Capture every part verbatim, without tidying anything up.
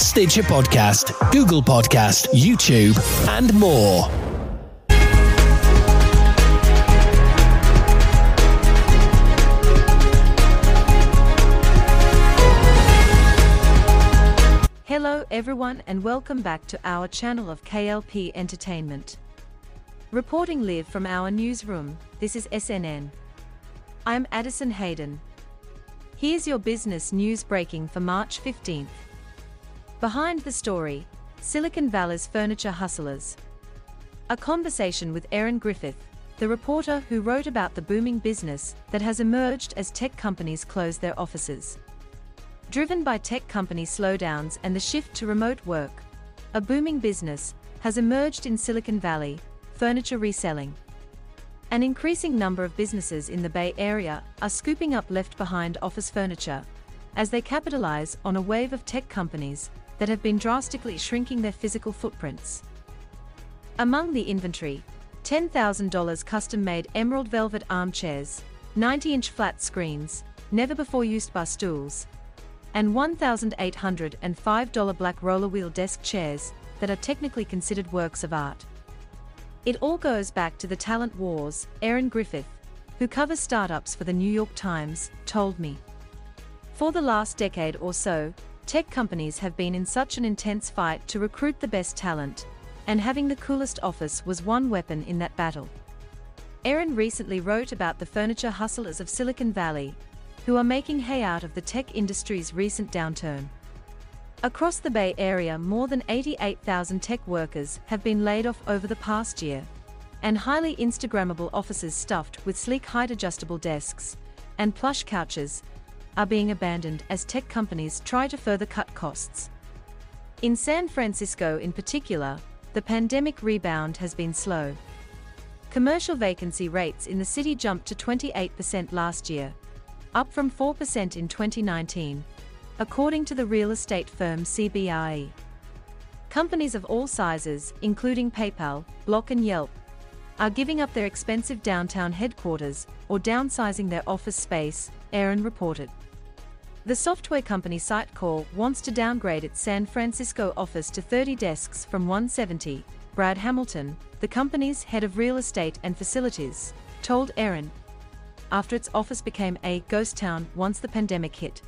Stitcher Podcast, Google Podcast, YouTube, and more. Hello everyone and welcome back to our channel of K L P Entertainment. Reporting live from our newsroom, this is S N N. I'm Addison Hayden. Here's your business news breaking for March fifteenth. Behind the story, Silicon Valley's furniture hustlers. A conversation with Erin Griffith, the reporter who wrote about the booming business that has emerged as tech companies close their offices. Driven by tech company slowdowns and the shift to remote work, a booming business has emerged in Silicon Valley, furniture reselling. An increasing number of businesses in the Bay Area are scooping up left-behind office furniture as they capitalize on a wave of tech companies that have been drastically shrinking their physical footprints. Among the inventory, ten thousand dollars custom-made emerald velvet armchairs, ninety-inch flat screens, never-before-used bar stools, and one thousand eight hundred five dollars black roller-wheel desk chairs that are technically considered works of art. It all goes back to the talent wars, Erin Griffith, who covers startups for The New York Times, told me. For the last decade or so, tech companies have been in such an intense fight to recruit the best talent, and having the coolest office was one weapon in that battle. Erin recently wrote about the furniture hustlers of Silicon Valley, who are making hay out of the tech industry's recent downturn. Across the Bay Area, more than eighty-eight thousand tech workers have been laid off over the past year, and highly Instagrammable offices stuffed with sleek height-adjustable desks and plush couches are being abandoned as tech companies try to further cut costs. In San Francisco in particular, the pandemic rebound has been slow. Commercial vacancy rates in the city jumped to twenty-eight percent last year, up from four percent in twenty nineteen, according to the real estate firm C B R E. Companies of all sizes, including PayPal, Block and Yelp, are giving up their expensive downtown headquarters or downsizing their office space, Erin reported. The software company Sitecore wants to downgrade its San Francisco office to thirty desks from one hundred seventy, Brad Hamilton, the company's head of real estate and facilities, told Erin, after its office became a ghost town once the pandemic hit.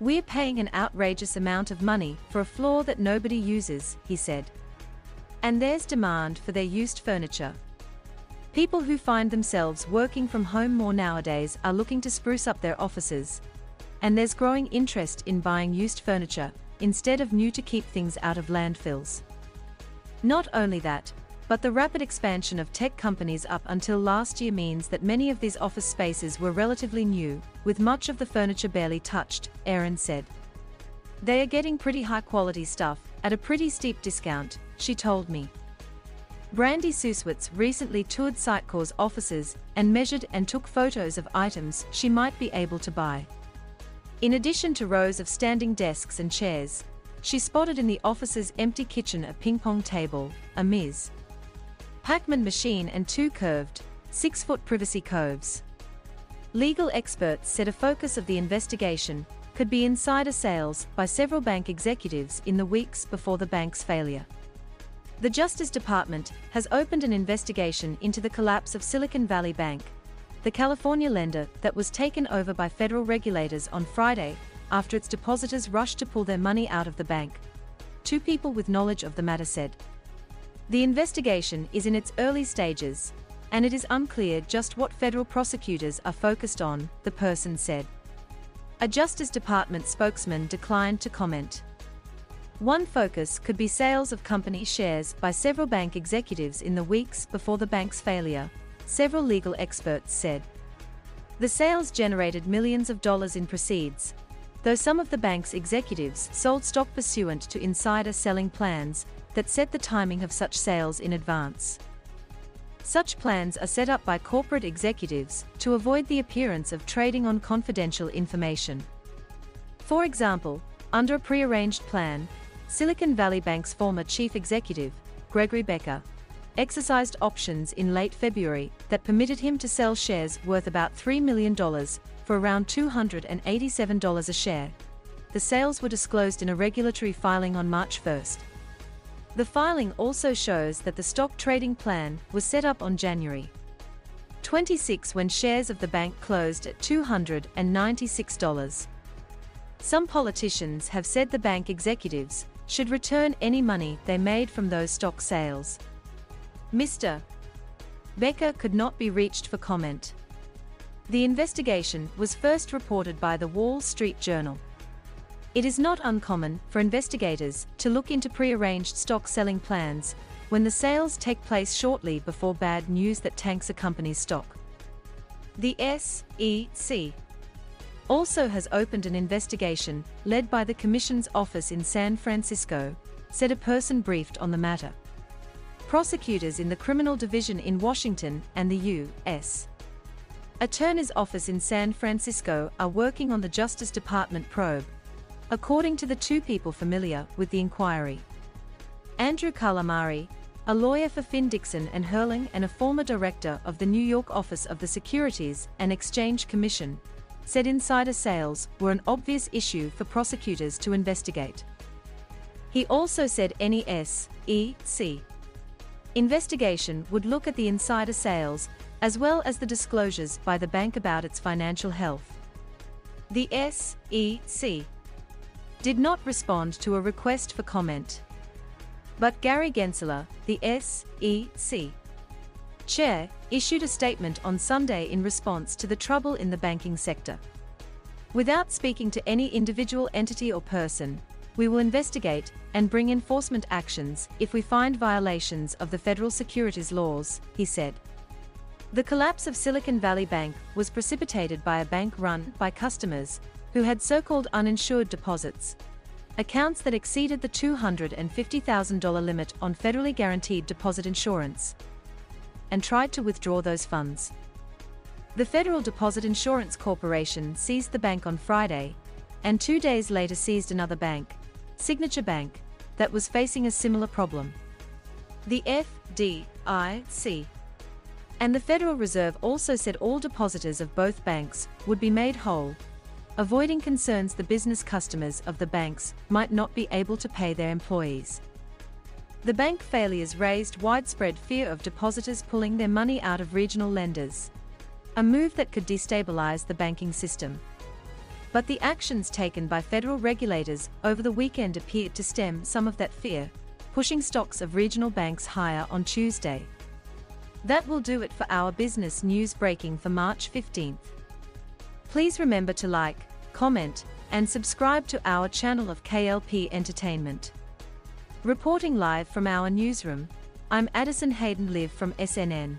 "We're paying an outrageous amount of money for a floor that nobody uses," he said. "And there's demand for their used furniture. People who find themselves working from home more nowadays are looking to spruce up their offices, and there's growing interest in buying used furniture instead of new to keep things out of landfills." Not only that, but the rapid expansion of tech companies up until last year means that many of these office spaces were relatively new, with much of the furniture barely touched, Erin said. "They are getting pretty high-quality stuff at a pretty steep discount," she told me. Brandy Suswitz recently toured Sitecore's offices and measured and took photos of items she might be able to buy. In addition to rows of standing desks and chairs, she spotted in the office's empty kitchen a ping-pong table, a Miz Pac-Man machine and two curved, six-foot privacy coves. Legal experts said a focus of the investigation could be insider sales by several bank executives in the weeks before the bank's failure. The Justice Department has opened an investigation into the collapse of Silicon Valley Bank, the California lender that was taken over by federal regulators on Friday after its depositors rushed to pull their money out of the bank. Two people with knowledge of the matter said. The investigation is in its early stages, and it is unclear just what federal prosecutors are focused on, the person said. A Justice Department spokesman declined to comment. One focus could be sales of company shares by several bank executives in the weeks before the bank's failure, several legal experts said. The sales generated millions of dollars in proceeds, though some of the bank's executives sold stock pursuant to insider selling plans that set the timing of such sales in advance. Such plans are set up by corporate executives to avoid the appearance of trading on confidential information. For example, under a prearranged plan, Silicon Valley Bank's former chief executive, Gregory Becker, exercised options in late February that permitted him to sell shares worth about three million dollars for around two hundred eighty-seven dollars a share. The sales were disclosed in a regulatory filing on March first. The filing also shows that the stock trading plan was set up on January twenty-sixth when shares of the bank closed at two hundred ninety-six dollars. Some politicians have said the bank executives should return any money they made from those stock sales. Mister Becker could not be reached for comment. The investigation was first reported by the Wall Street Journal. It is not uncommon for investigators to look into prearranged stock selling plans when the sales take place shortly before bad news that tanks a company's stock. The S E C also has opened an investigation led by the Commission's office in San Francisco, said a person briefed on the matter. Prosecutors in the Criminal Division in Washington and the U S Attorney's Office in San Francisco are working on the Justice Department probe, according to the two people familiar with the inquiry. Andrew Calamari, a lawyer for Finn Dixon and Hurling and a former director of the New York office of the Securities and Exchange Commission, said insider sales were an obvious issue for prosecutors to investigate. He also said any S E C investigation would look at the insider sales as well as the disclosures by the bank about its financial health. The S E C did not respond to a request for comment. But Gary Gensler, the S E C chair, issued a statement on Sunday in response to the trouble in the banking sector. Without speaking to any individual entity or person, we will investigate and bring enforcement actions if we find violations of the federal securities laws, he said. The collapse of Silicon Valley Bank was precipitated by a bank run by customers who had so-called uninsured deposits, accounts that exceeded the two hundred fifty thousand dollars limit on federally guaranteed deposit insurance, and tried to withdraw those funds. The Federal Deposit Insurance Corporation seized the bank on Friday, and two days later seized another bank, Signature Bank, that was facing a similar problem. The F D I C and the Federal Reserve also said all depositors of both banks would be made whole, avoiding concerns the business customers of the banks might not be able to pay their employees. The bank failures raised widespread fear of depositors pulling their money out of regional lenders, a move that could destabilize the banking system. But the actions taken by federal regulators over the weekend appeared to stem some of that fear, pushing stocks of regional banks higher on Tuesday. That will do it for our business news breaking for March fifteenth. Please remember to like, comment, and subscribe to our channel of K L P Entertainment. Reporting live from our newsroom, I'm Addison Hayden live from S N N.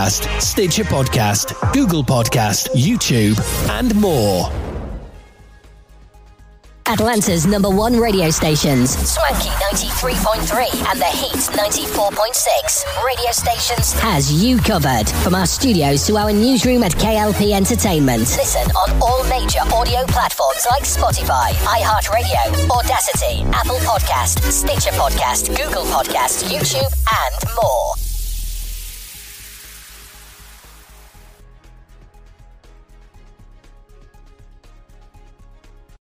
Stitcher Podcast, Google Podcast, YouTube, and more. Atlanta's number one radio stations, Swanky ninety-three point three and The Heat ninety-four point six radio stations has you covered. From our studios to our newsroom at K L P Entertainment. Listen on all major audio platforms like Spotify, iHeartRadio, Audacity, Apple Podcast, Stitcher Podcast, Google Podcast, YouTube and more.